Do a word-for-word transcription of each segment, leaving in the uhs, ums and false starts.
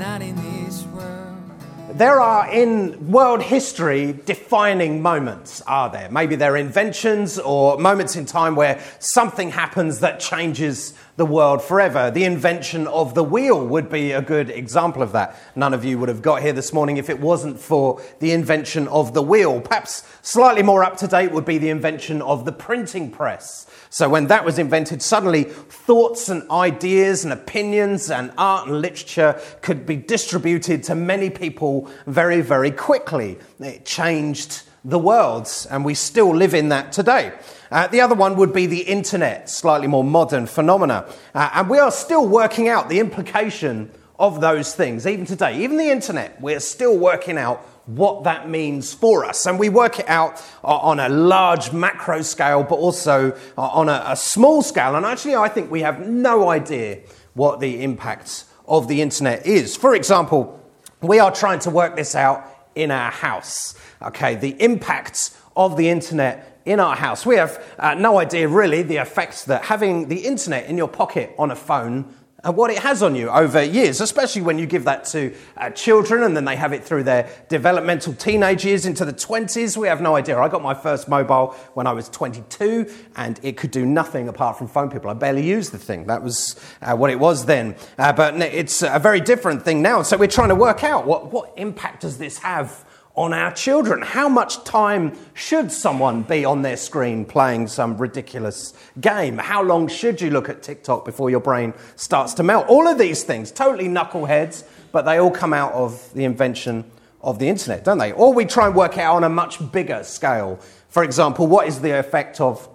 not in this world. There are in world history defining moments, are there? Maybe they're inventions or moments in time where something happens that changes the world forever. The invention of the wheel would be a good example of that. None of you would have got here this morning if it wasn't for the invention of the wheel. Perhaps slightly more up to date would be the invention of the printing press. So when that was invented, suddenly thoughts and ideas and opinions and art and literature could be distributed to many people very, very quickly. It changed the world, and we still live in that today. Uh, the other one would be the internet, slightly more modern phenomena. Uh, and we are still working out the implication of those things, even today. Even the internet, we're still working out what that means for us. And we work it out on a large macro scale, but also on a, a small scale. And actually, I think we have no idea what the impact of the internet is. For example, we are trying to work this out in our house. Okay, the impact of the internet in our house. We have uh, no idea really the effects that having the internet in your pocket on a phone and what it has on you over years, especially when you give that to uh, children and then they have it through their developmental teenage years into the twenties. We have no idea. I got my first mobile when I was twenty-two and it could do nothing apart from phone people. I barely used the thing. That was uh, what it was then. Uh, but it's a very different thing now. So we're trying to work out what, what impact does this have on our children? How much time should someone be on their screen playing some ridiculous game? How long should you look at TikTok before your brain starts to melt? All of these things, totally knuckleheads, but they all come out of the invention of the internet, don't they? Or we try and work out on a much bigger scale. For example, what is the effect of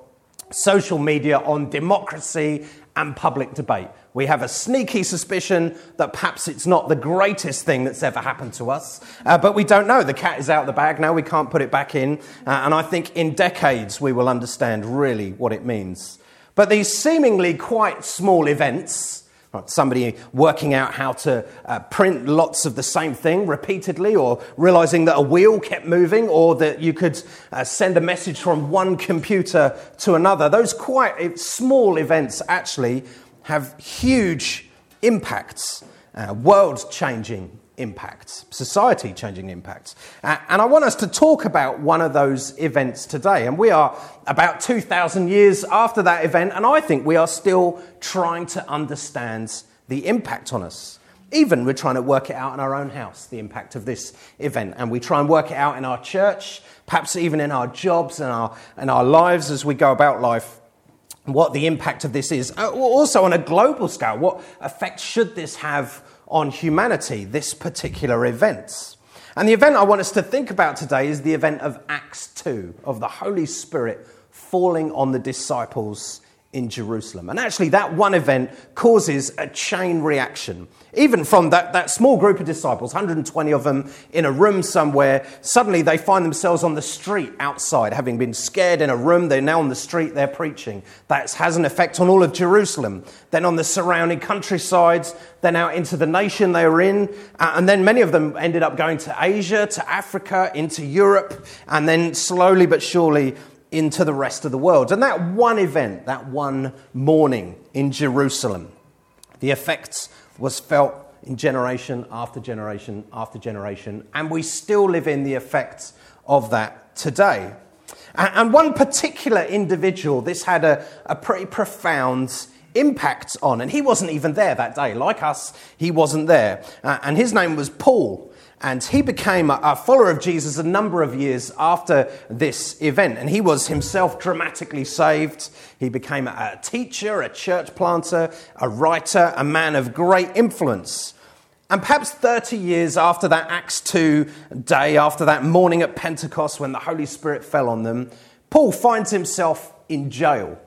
social media on democracy and public debate? We have a sneaky suspicion that perhaps it's not the greatest thing that's ever happened to us, uh, but we don't know. The cat is out of the bag now, we can't put it back in, uh, and I think in decades we will understand really what it means. But these seemingly quite small events, like somebody working out how to uh, print lots of the same thing repeatedly, or realising that a wheel kept moving, or that you could uh, send a message from one computer to another, those quite small events actually have huge impacts, uh, world-changing impacts, society-changing impacts. Uh, and I want us to talk about one of those events today. And we are about two thousand years after that event, and I think we are still trying to understand the impact on us. Even we're trying to work it out in our own house, the impact of this event. And we try and work it out in our church, perhaps even in our jobs and our, and our lives as we go about life, what the impact of this is. Also on a global scale, what effect should this have on humanity, this particular event? And the event I want us to think about today is the event of Acts two, of the Holy Spirit falling on the disciples in Jerusalem. And actually that one event causes a chain reaction. Even from that, that small group of disciples, one hundred twenty of them in a room somewhere, suddenly they find themselves on the street outside, having been scared in a room, they're now on the street, they're preaching. That has an effect on all of Jerusalem. Then on the surrounding countrysides, then out into the nation they were in. Uh, and then many of them ended up going to Asia, to Africa, into Europe, and then slowly but surely into the rest of the world. And that one event, that one morning in Jerusalem, the effects was felt in generation after generation after generation, and we still live in the effects of that today. And one particular individual this had a, a pretty profound impact on, and he wasn't even there that day. Like us, he wasn't there. Uh, and his name was Paul. And he became a follower of Jesus a number of years after this event. And he was himself dramatically saved. He became a teacher, a church planter, a writer, a man of great influence. And perhaps thirty years after that Acts two day, after that morning at Pentecost when the Holy Spirit fell on them, Paul finds himself in jail.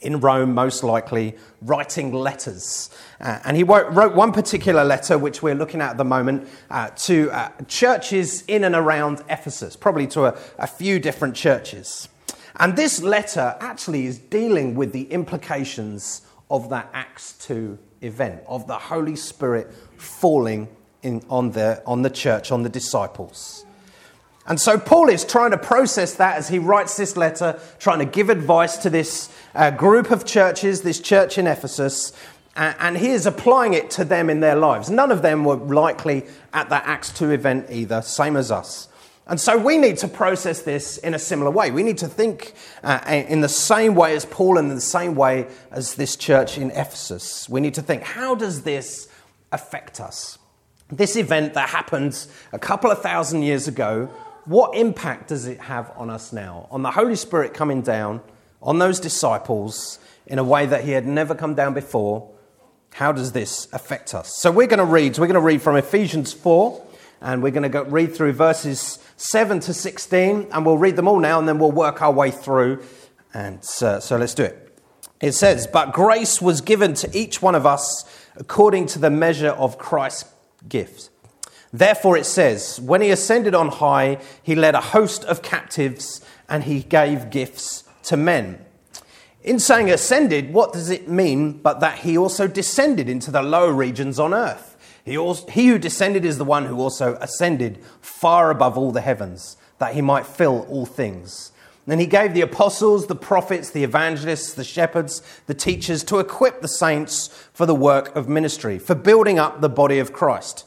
In Rome, most likely, writing letters. Uh, and he wrote one particular letter, which we're looking at at the moment, uh, to uh, churches in and around Ephesus, probably to a, a few different churches. And this letter actually is dealing with the implications of that Acts two event, of the Holy Spirit falling in, on, the, on the church, on the disciples. And so Paul is trying to process that as he writes this letter, trying to give advice to this uh, group of churches, this church in Ephesus, and, and he is applying it to them in their lives. None of them were likely at that Acts two event either, same as us. And so we need to process this in a similar way. We need to think uh, in the same way as Paul and in the same way as this church in Ephesus. We need to think, how does this affect us? This event that happened a couple of thousand years ago, what impact does it have on us now? On the Holy Spirit coming down, on those disciples in a way that he had never come down before. How does this affect us? So we're going to read, so we're going to read from Ephesians four, and we're going to go read through verses seven to sixteen, and we'll read them all now, and then we'll work our way through. And uh, so let's do it. It says, "But grace was given to each one of us according to the measure of Christ's gift. Therefore it says, when he ascended on high, he led a host of captives and he gave gifts to men." In saying ascended, what does it mean but that he also descended into the lower regions on earth? He, also, he who descended is the one who also ascended far above all the heavens, that he might fill all things. And he gave the apostles, the prophets, the evangelists, the shepherds, the teachers to equip the saints for the work of ministry, for building up the body of Christ,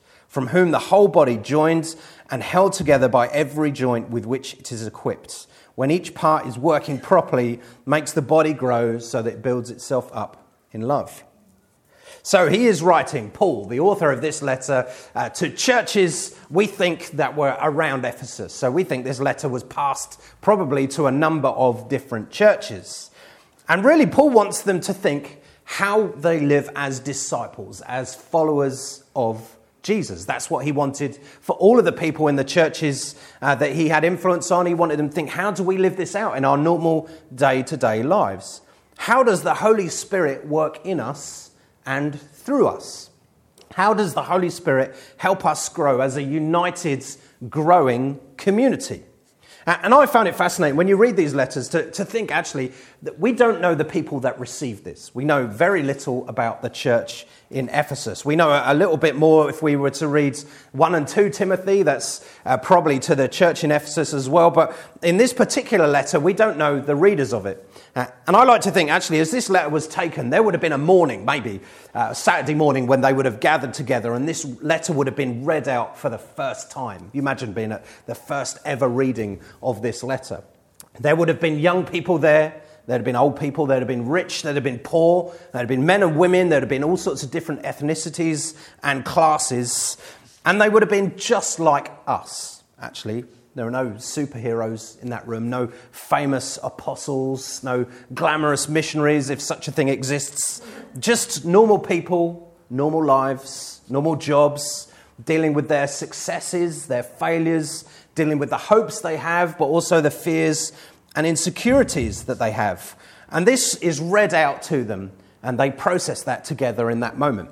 from whom the whole body, joined and held together by every joint with which it is equipped, when each part is working properly, makes the body grow so that it builds itself up in love. So he is writing, Paul, the author of this letter, uh, to churches we think that were around Ephesus. So we think this letter was passed probably to a number of different churches. And really, Paul wants them to think how they live as disciples, as followers of Jesus. That's what he wanted for all of the people in the churches uh, that he had influence on. He wanted them to think, how do we live this out in our normal day-to-day lives? How does the Holy Spirit work in us and through us? How does the Holy Spirit help us grow as a united, growing community? And I found it fascinating when you read these letters to, to think actually that we don't know the people that received this. We know very little about the church in Ephesus. We know a little bit more if we were to read one and two Timothy. That's uh, probably to the church in Ephesus as well. But in this particular letter, we don't know the readers of it. Uh, and I like to think actually as this letter was taken, there would have been a morning, maybe uh, Saturday morning, when they would have gathered together and this letter would have been read out for the first time. You imagine being at the first ever reading of this letter. There would have been young people there, there'd have been old people, there'd have been rich, there'd have been poor, there'd have been men and women, there'd have been all sorts of different ethnicities and classes, and they would have been just like us, actually. There are no superheroes in that room, no famous apostles, no glamorous missionaries, if such a thing exists. Just normal people, normal lives, normal jobs, dealing with their successes, their failures, dealing with the hopes they have, but also the fears and insecurities that they have. And this is read out to them, and they process that together in that moment.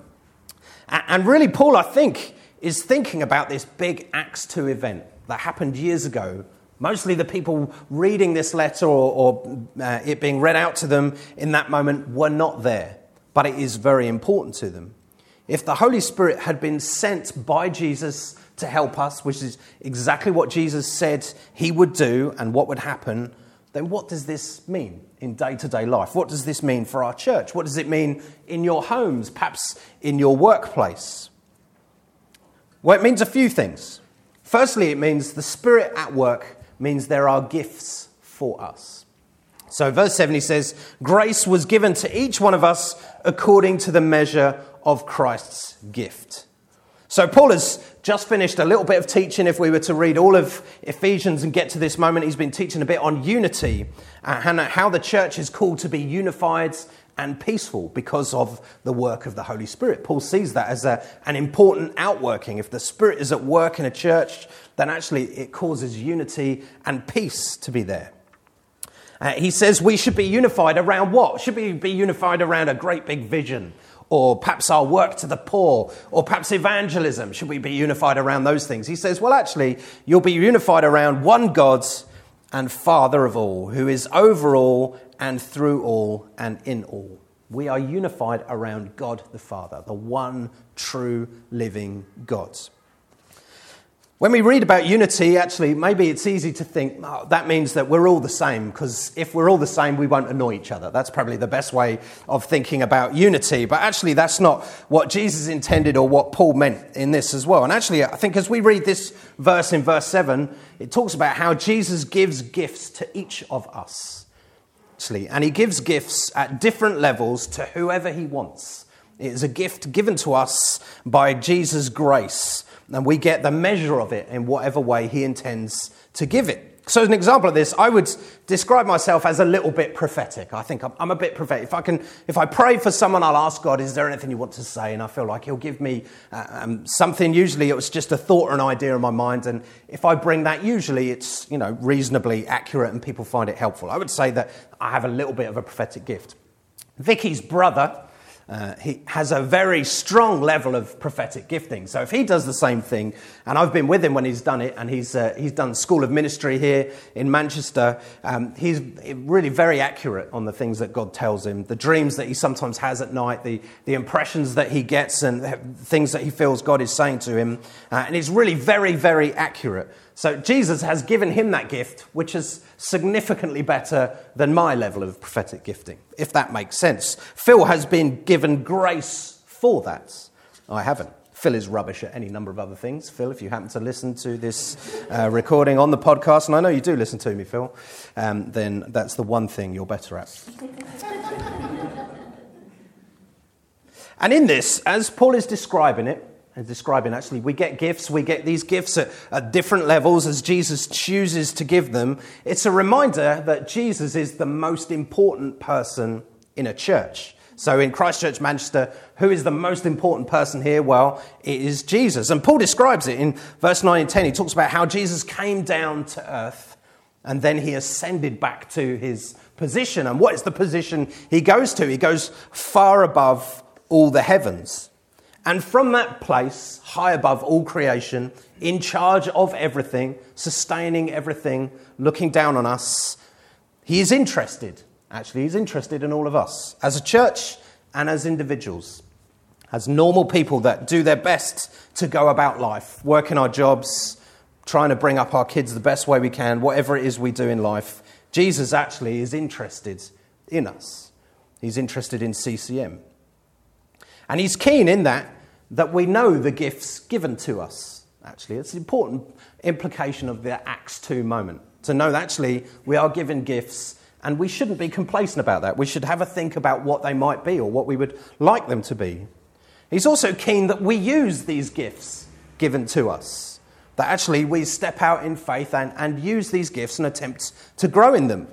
And really, Paul, I think, is thinking about this big Acts two event that happened years ago. Mostly the people reading this letter or, or uh, it being read out to them in that moment were not there, but it is very important to them. If the Holy Spirit had been sent by Jesus to help us, which is exactly what Jesus said he would do and what would happen, then what does this mean in day-to-day life? What does this mean for our church? What does it mean in your homes, perhaps in your workplace? Well, it means a few things. Firstly, it means the Spirit at work means there are gifts for us. So verse seven, he says, "Grace was given to each one of us according to the measure of Christ's gift." So Paul has just finished a little bit of teaching. If we were to read all of Ephesians and get to this moment, he's been teaching a bit on unity and how the church is called to be unified and peaceful because of the work of the Holy Spirit. Paul sees that as a, an important outworking. If the Spirit is at work in a church, then actually it causes unity and peace to be there. Uh, he says we should be unified around what? Should we be unified around a great big vision? Or perhaps our work to the poor, or perhaps evangelism. Should we be unified around those things? He says, well, actually, you'll be unified around one God and Father of all, who is over all and through all and in all. We are unified around God the Father, the one true living God. When we read about unity, actually, maybe it's easy to think, oh, that means that we're all the same, because if we're all the same, we won't annoy each other. That's probably the best way of thinking about unity. But actually, that's not what Jesus intended or what Paul meant in this as well. And actually, I think as we read this verse in verse seven, it talks about how Jesus gives gifts to each of us, actually. And he gives gifts at different levels to whoever he wants. It is a gift given to us by Jesus' grace, and we get the measure of it in whatever way he intends to give it. So as an example of this, I would describe myself as a little bit prophetic. I think I'm, I'm a bit prophetic. If I can, if I pray for someone, I'll ask God, is there anything you want to say? And I feel like he'll give me uh, um, something. Usually it was just a thought or an idea in my mind. And if I bring that, usually it's, you know, reasonably accurate and people find it helpful. I would say that I have a little bit of a prophetic gift. Vicky's brother... Uh, he has a very strong level of prophetic gifting. So if he does the same thing, and I've been with him when he's done it, and he's uh, he's done School of Ministry here in Manchester, um, he's really very accurate on the things that God tells him, the dreams that he sometimes has at night, the, the impressions that he gets and things that he feels God is saying to him. Uh, and he's really very, very accurate. So Jesus has given him that gift, which is significantly better than my level of prophetic gifting, if that makes sense. Phil has been given grace for that. I haven't. Phil is rubbish at any number of other things. Phil, if you happen to listen to this uh, recording on the podcast, and I know you do listen to me, Phil, um, then that's the one thing you're better at. And in this, as Paul is describing it, And describing actually, we get gifts, we get these gifts at, at different levels as Jesus chooses to give them. It's a reminder that Jesus is the most important person in a church. So in Christchurch Manchester, who is the most important person here? Well, it is Jesus. And Paul describes it in verse nine and ten. He talks about how Jesus came down to earth and then he ascended back to his position. And what is the position he goes to? He goes far above all the heavens. And from that place, high above all creation, in charge of everything, sustaining everything, looking down on us, he is interested, actually, he's interested in all of us, as a church and as individuals, as normal people that do their best to go about life, working our jobs, trying to bring up our kids the best way we can, whatever it is we do in life. Jesus actually is interested in us. He's interested in C C M. And he's keen in that, that we know the gifts given to us, actually. It's an important implication of the Acts two moment, to know that actually we are given gifts and we shouldn't be complacent about that. We should have a think about what they might be or what we would like them to be. He's also keen that we use these gifts given to us, that actually we step out in faith and, and use these gifts and attempt to grow in them.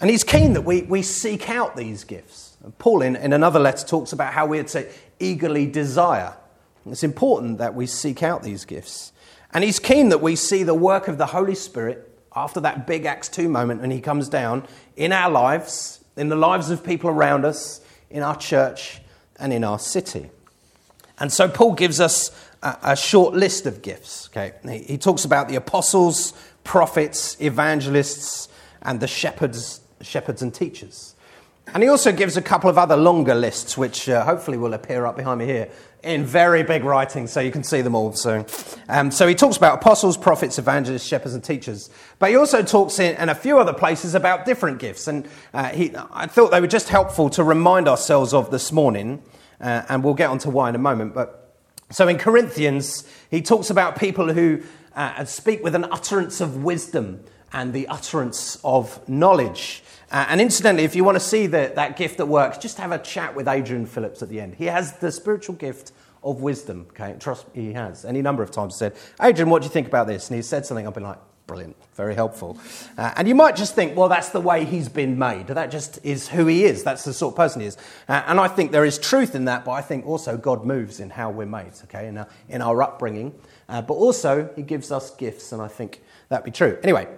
And he's keen that we, we seek out these gifts. Paul, in, in another letter, talks about how we're to eagerly desire. It's important that we seek out these gifts. And he's keen that we see the work of the Holy Spirit after that big Acts two moment when he comes down in our lives, in the lives of people around us, in our church and in our city. And so Paul gives us a, a short list of gifts. Okay, he, he talks about the apostles, prophets, evangelists, and the shepherds, shepherds and teachers. And he also gives a couple of other longer lists, which uh, hopefully will appear up behind me here in very big writing, so you can see them all soon. Um, so he talks about apostles, prophets, evangelists, shepherds and teachers. But he also talks in, in a few other places about different gifts. And uh, he, I thought they were just helpful to remind ourselves of this morning. Uh, and we'll get onto why in a moment. But so in Corinthians, he talks about people who uh, speak with an utterance of wisdom and the utterance of knowledge. Uh, and incidentally, if you want to see the, that gift that works, just have a chat with Adrian Phillips at the end. He has the spiritual gift of wisdom. Okay, trust me, he has. Any number of times said, Adrian, what do you think about this? And he said something, I've been like, Brilliant. Very helpful. Uh, and you might just think, well, that's the way he's been made. That just is who he is. That's the sort of person he is. Uh, and I think there is truth in that, but I think also God moves in how we're made, okay, in our, in our upbringing. Uh, but also he gives us gifts, and I think that'd be true. Anyway,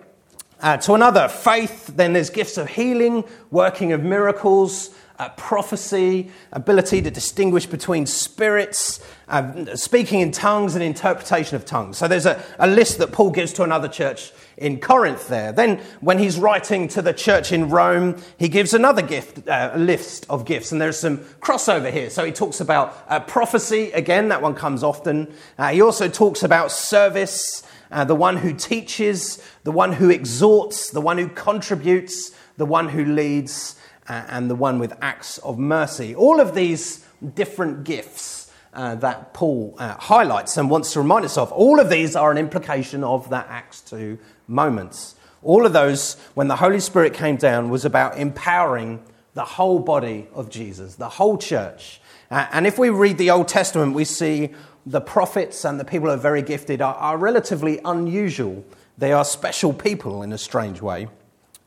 uh, to another, faith, then there's gifts of healing, working of miracles, Uh, prophecy, ability to distinguish between spirits, uh, speaking in tongues and interpretation of tongues. So there's a, a list that Paul gives to another church in Corinth there. Then when he's writing to the church in Rome, he gives another gift, uh, list of gifts, and there's some crossover here. So he talks about uh, prophecy, again, that one comes often. Uh, he also talks about service, uh, the one who teaches, the one who exhorts, the one who contributes, the one who leads, Uh, and the one with acts of mercy. All of these different gifts uh, that Paul uh, highlights and wants to remind us of, all of these are an implication of that Acts two moments. All of those, when the Holy Spirit came down, was about empowering the whole body of Jesus, the whole church. Uh, and if we read the Old Testament, we see the prophets and the people who are very gifted are, are relatively unusual. They are special people in a strange way.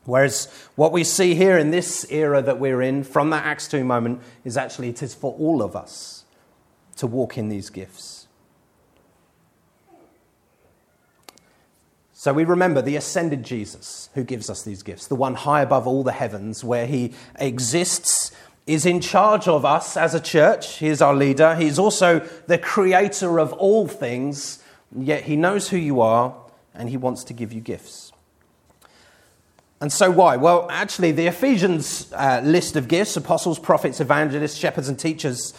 Whereas what we see here in this era that we're in, from that Acts two moment, is actually it is for all of us to walk in these gifts. So we remember the ascended Jesus who gives us these gifts, the one high above all the heavens, where he exists, is in charge of us as a church. He is our leader. He is also the creator of all things, yet he knows who you are and he wants to give you gifts. And so why? Well, actually, the Ephesians uh, list of gifts, apostles, prophets, evangelists, shepherds and teachers,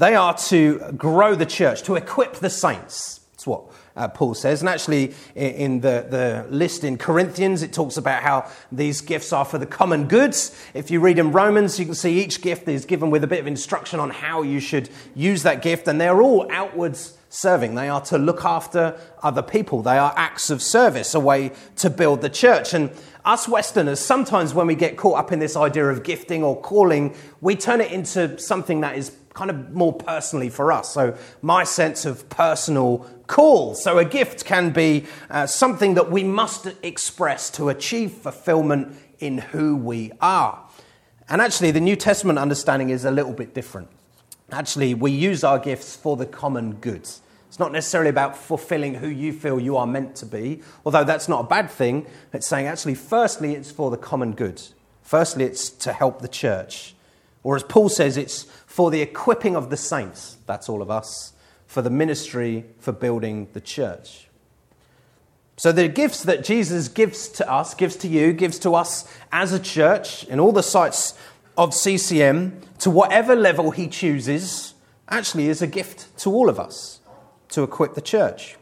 they are to grow the church, to equip the saints. That's what uh, Paul says. And actually, in the, the list in Corinthians, it talks about how these gifts are for the common goods. If you read in Romans, you can see each gift is given with a bit of instruction on how you should use that gift. And they're all outwards serving. They are to look after other people. They are acts of service, a way to build the church. And us Westerners, sometimes when we get caught up in this idea of gifting or calling, we turn it into something that is kind of more personally for us. So my sense of personal call. So a gift can be uh, something that we must express to achieve fulfillment in who we are. And actually, the New Testament understanding is a little bit different. Actually, we use our gifts for the common good. It's not necessarily about fulfilling who you feel you are meant to be, although that's not a bad thing. It's saying, actually, firstly, it's for the common good. Firstly, it's to help the church. Or as Paul says, it's for the equipping of the saints. That's all of us. For the ministry, for building the church. So the gifts that Jesus gives to us, gives to you, gives to us as a church, in all the sites of C C M, to whatever level he chooses, actually is a gift to all of us, to equip the church.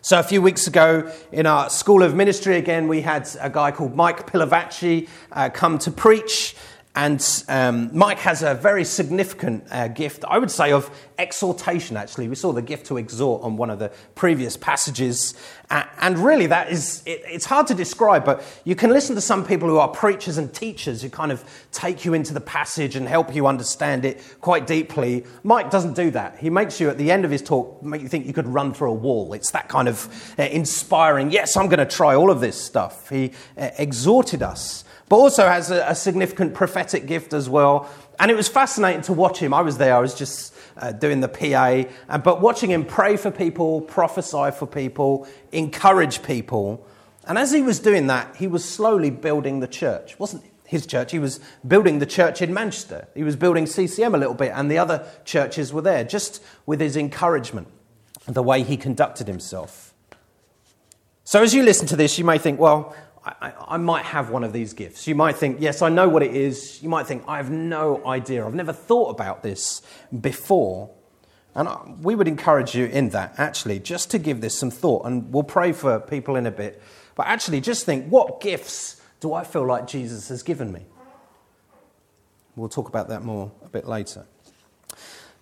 So a few weeks ago in our School of Ministry, again, we had a guy called Mike Pilavachi uh, come to preach. And um, Mike has a very significant uh, gift, I would say, of exhortation, actually. We saw the gift to exhort on one of the previous passages. Uh, and really, that is it, it's hard to describe, but you can listen to some people who are preachers and teachers who kind of take you into the passage and help you understand it quite deeply. Mike doesn't do that. He makes you, at the end of his talk, make you think you could run through a wall. It's that kind of uh, inspiring, yes, I'm going to try all of this stuff. He uh, exhorted us, but also has a, a significant prophetic gift as well. And it was fascinating to watch him. I was there, I was just uh, doing the P A, uh, but watching him pray for people, prophesy for people, encourage people. And as he was doing that, he was slowly building the church. It wasn't his church, he was building the church in Manchester. He was building C C M a little bit, and the other churches were there, just with his encouragement, the way he conducted himself. So as you listen to this, you may think, well, I, I might have one of these gifts. You might think, yes, I know what it is. You might think, I have no idea. I've never thought about this before. And I, we would encourage you in that, actually, just to give this some thought. And we'll pray for people in a bit. But actually, just think, what gifts do I feel like Jesus has given me? We'll talk about that more a bit later.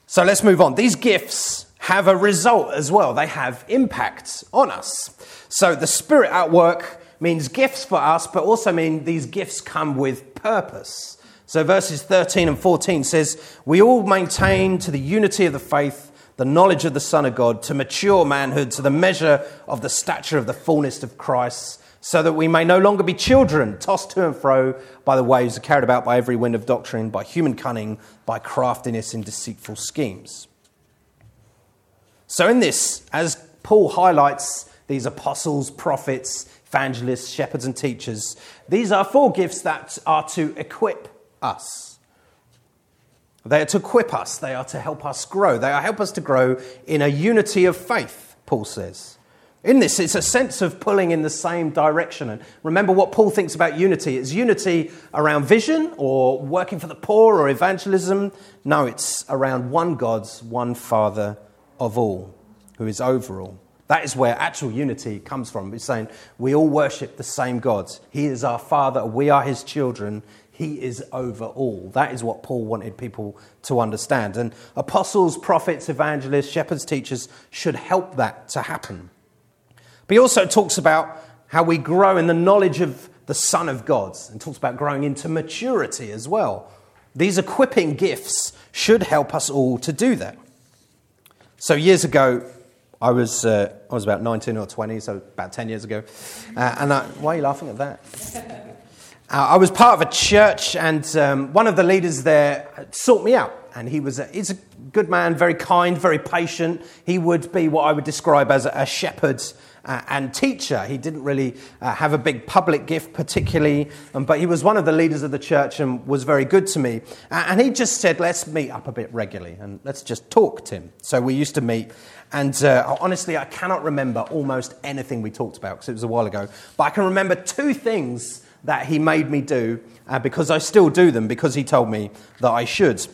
So let's move on. These gifts have a result as well. They have impact on us. So the Spirit at work means gifts for us, but also mean these gifts come with purpose. So verses thirteen and fourteen says, we all maintain to the unity of the faith the knowledge of the Son of God, to mature manhood, to the measure of the stature of the fullness of Christ, so that we may no longer be children, tossed to and fro by the waves, carried about by every wind of doctrine, by human cunning, by craftiness in deceitful schemes. So in this, as Paul highlights these apostles, prophets, evangelists, shepherds and teachers, these are four gifts that are to equip us. They are to equip us. They are to help us grow. They are help us to grow in a unity of faith, Paul says. In this, it's a sense of pulling in the same direction. And remember what Paul thinks about unity. It's unity around vision or working for the poor or evangelism. No, it's around one God's, one Father of all, who is over all. That is where actual unity comes from. It's saying we all worship the same God. He is our Father. We are his children. He is over all. That is what Paul wanted people to understand. And apostles, prophets, evangelists, shepherds, teachers should help that to happen. But he also talks about how we grow in the knowledge of the Son of God, and talks about growing into maturity as well. These equipping gifts should help us all to do that. So years ago, I was uh, I was about nineteen or twenty, so about ten years ago. Uh, and I, why are you laughing at that? Uh, I was part of a church, and um, one of the leaders there sought me out, and he was a, he's a good man, very kind, very patient. He would be what I would describe as a shepherd uh, and teacher. He didn't really uh, have a big public gift particularly, um, but he was one of the leaders of the church and was very good to me. Uh, and he just said, let's meet up a bit regularly, and let's just talk, Tim. So we used to meet, and uh, honestly, I cannot remember almost anything we talked about, because it was a while ago, but I can remember two things that he made me do, uh, because I still do them, because he told me that I should.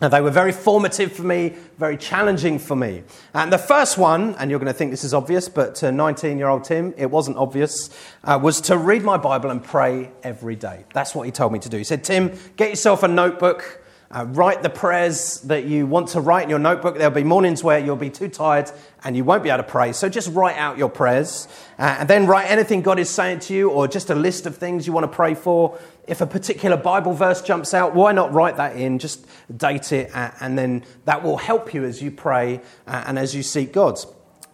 And they were very formative for me, very challenging for me. And the first one, and you're going to think this is obvious, but to nineteen-year-old Tim, it wasn't obvious, uh, was to read my Bible and pray every day. That's what he told me to do. He said, Tim, get yourself a notebook, uh, write the prayers that you want to write in your notebook. There'll be mornings where you'll be too tired and you won't be able to pray. So just write out your prayers, uh, and then write anything God is saying to you, or just a list of things you want to pray for. If a particular Bible verse jumps out, why not write that in? Just date it, uh, and then that will help you as you pray uh, and as you seek God.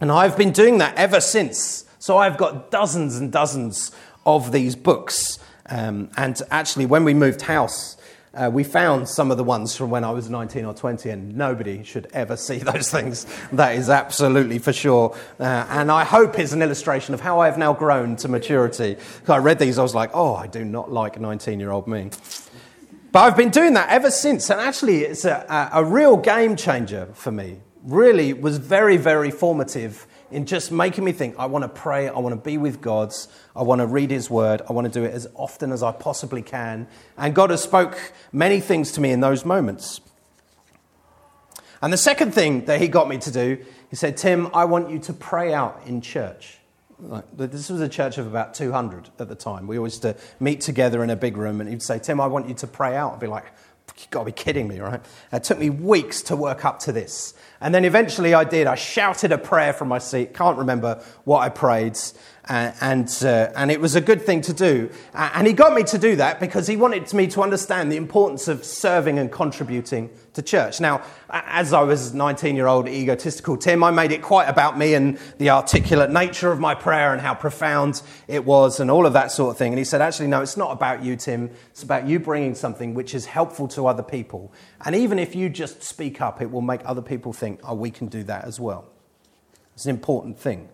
And I've been doing that ever since. So I've got dozens and dozens of these books. Um, and actually, when we moved house, Uh, we found some of the ones from when I was nineteen or twenty, and nobody should ever see those things. That is absolutely for sure. Uh, and I hope it's an illustration of how I have now grown to maturity. I read these, I was like, oh, I do not like nineteen-year-old me. But I've been doing that ever since. And actually, it's a, a real game changer for me. Really was very, very formative in just making me think, I want to pray, I want to be with God, I want to read his word, I want to do it as often as I possibly can. And God has spoke many things to me in those moments. And the second thing that he got me to do, he said, Tim, I want you to pray out in church. Like, this was a church of about two hundred at the time. We always used to meet together in a big room, and he'd say, Tim, I want you to pray out. I'd be like, you've got to be kidding me, right? It took me weeks to work up to this. And then eventually I did. I shouted a prayer from my seat. Can't remember what I prayed. Uh, and uh, and it was a good thing to do. Uh, and he got me to do that because he wanted me to understand the importance of serving and contributing to church. Now, as I was nineteen-year-old egotistical Tim, I made it quite about me and the articulate nature of my prayer and how profound it was and all of that sort of thing. And he said, actually, no, it's not about you, Tim. It's about you bringing something which is helpful to other people. And even if you just speak up, it will make other people think, oh, we can do that as well. It's an important thing.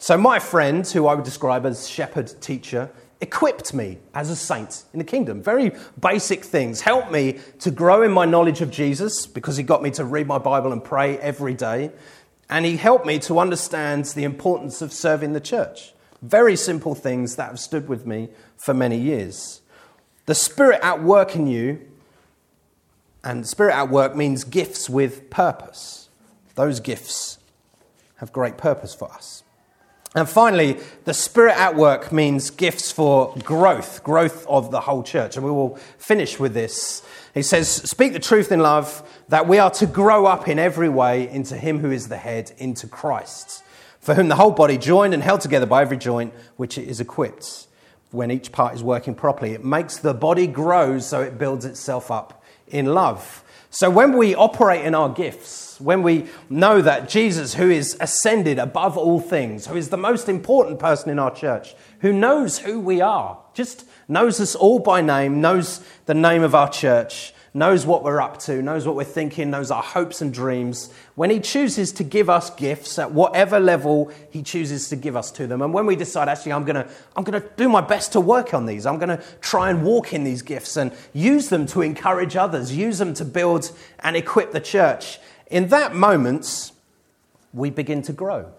So my friend, who I would describe as shepherd teacher, equipped me as a saint in the kingdom. Very basic things. Helped me to grow in my knowledge of Jesus, because he got me to read my Bible and pray every day. And he helped me to understand the importance of serving the church. Very simple things that have stood with me for many years. The Spirit at work in you, and Spirit at work means gifts with purpose. Those gifts have great purpose for us. And finally, the Spirit at work means gifts for growth, growth of the whole church. And we will finish with this. He says, speak the truth in love, that we are to grow up in every way into him who is the head, into Christ, for whom the whole body, joined and held together by every joint, which it is equipped. When each part is working properly, it makes the body grow so it builds itself up in love. So when we operate in our gifts, when we know that Jesus, who is ascended above all things, who is the most important person in our church, who knows who we are, just knows us all by name, knows the name of our church, knows what we're up to, knows what we're thinking, knows our hopes and dreams, when he chooses to give us gifts at whatever level he chooses to give us to them, and when we decide, actually, I'm going to I'm going to do my best to work on these, I'm going to try and walk in these gifts and use them to encourage others, use them to build and equip the church, in that moment, we begin to grow.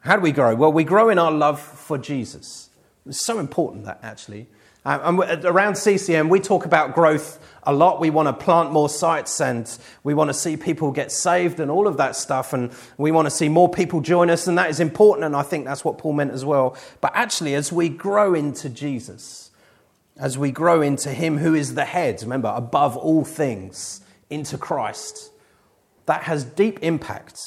How do we grow? Well, we grow in our love for Jesus. It's so important that, actually. Um, and around C C M, we talk about growth a lot. We want to plant more sites and we want to see people get saved and all of that stuff. And we want to see more people join us. And that is important. And I think that's what Paul meant as well. But actually, as we grow into Jesus, as we grow into him who is the head, remember, above all things, into Christ, that has deep impact,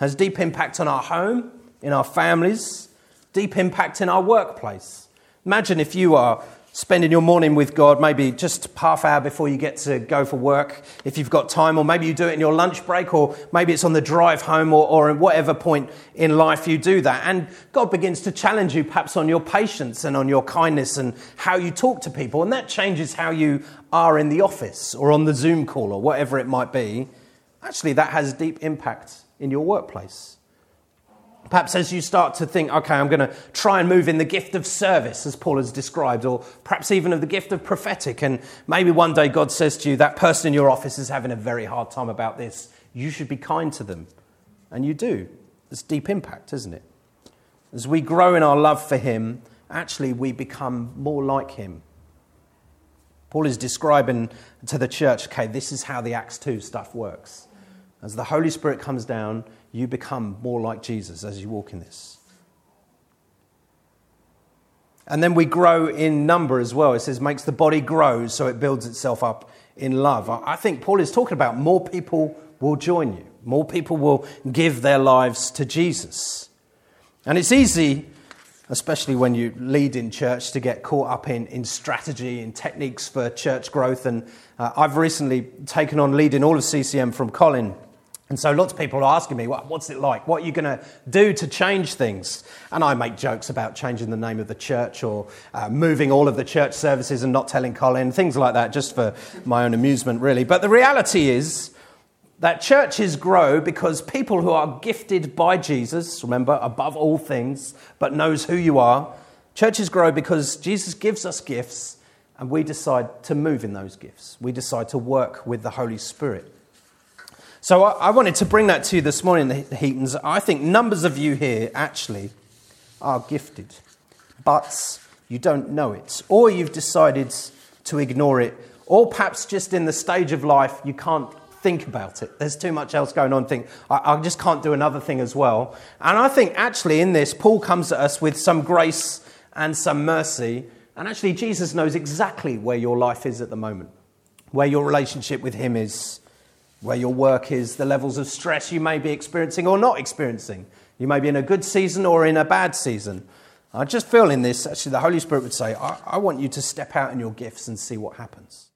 has deep impact on our home, in our families, deep impact in our workplace. Imagine if you are spending your morning with God, maybe just half hour before you get to go for work, if you've got time, or maybe you do it in your lunch break, or maybe it's on the drive home, or, or at whatever point in life you do that. And God begins to challenge you perhaps on your patience and on your kindness and how you talk to people. And that changes how you are in the office or on the Zoom call or whatever it might be. Actually, that has deep impact in your workplace. Perhaps as you start to think, okay, I'm going to try and move in the gift of service, as Paul has described, or perhaps even of the gift of prophetic. And maybe one day God says to you, that person in your office is having a very hard time about this. You should be kind to them. And you do. It's deep impact, isn't it? As we grow in our love for him, actually we become more like him. Paul is describing to the church, okay, this is how the Acts two stuff works. As the Holy Spirit comes down, you become more like Jesus as you walk in this. And then we grow in number as well. It says, makes the body grow so it builds itself up in love. I think Paul is talking about more people will join you. More people will give their lives to Jesus. And it's easy, especially when you lead in church, to get caught up in, in strategy and techniques for church growth. And uh, I've recently taken on leading all of C C M from Colin. And so lots of people are asking me, well, what's it like? What are you going to do to change things? And I make jokes about changing the name of the church or uh, moving all of the church services and not telling Colin, things like that, just for my own amusement, really. But the reality is that churches grow because people who are gifted by Jesus, remember, above all things, but knows who you are, churches grow because Jesus gives us gifts and we decide to move in those gifts. We decide to work with the Holy Spirit. So I wanted to bring that to you this morning, the Heatons. I think numbers of you here actually are gifted, but you don't know it, or you've decided to ignore it, or perhaps just in the stage of life you can't think about it. There's too much else going on. Think, I, I just can't do another thing as well. And I think actually in this, Paul comes at us with some grace and some mercy, and actually Jesus knows exactly where your life is at the moment, where your relationship with him is, where your work is, the levels of stress you may be experiencing or not experiencing. You may be in a good season or in a bad season. I just feel in this, actually, the Holy Spirit would say, I, I want you to step out in your gifts and see what happens.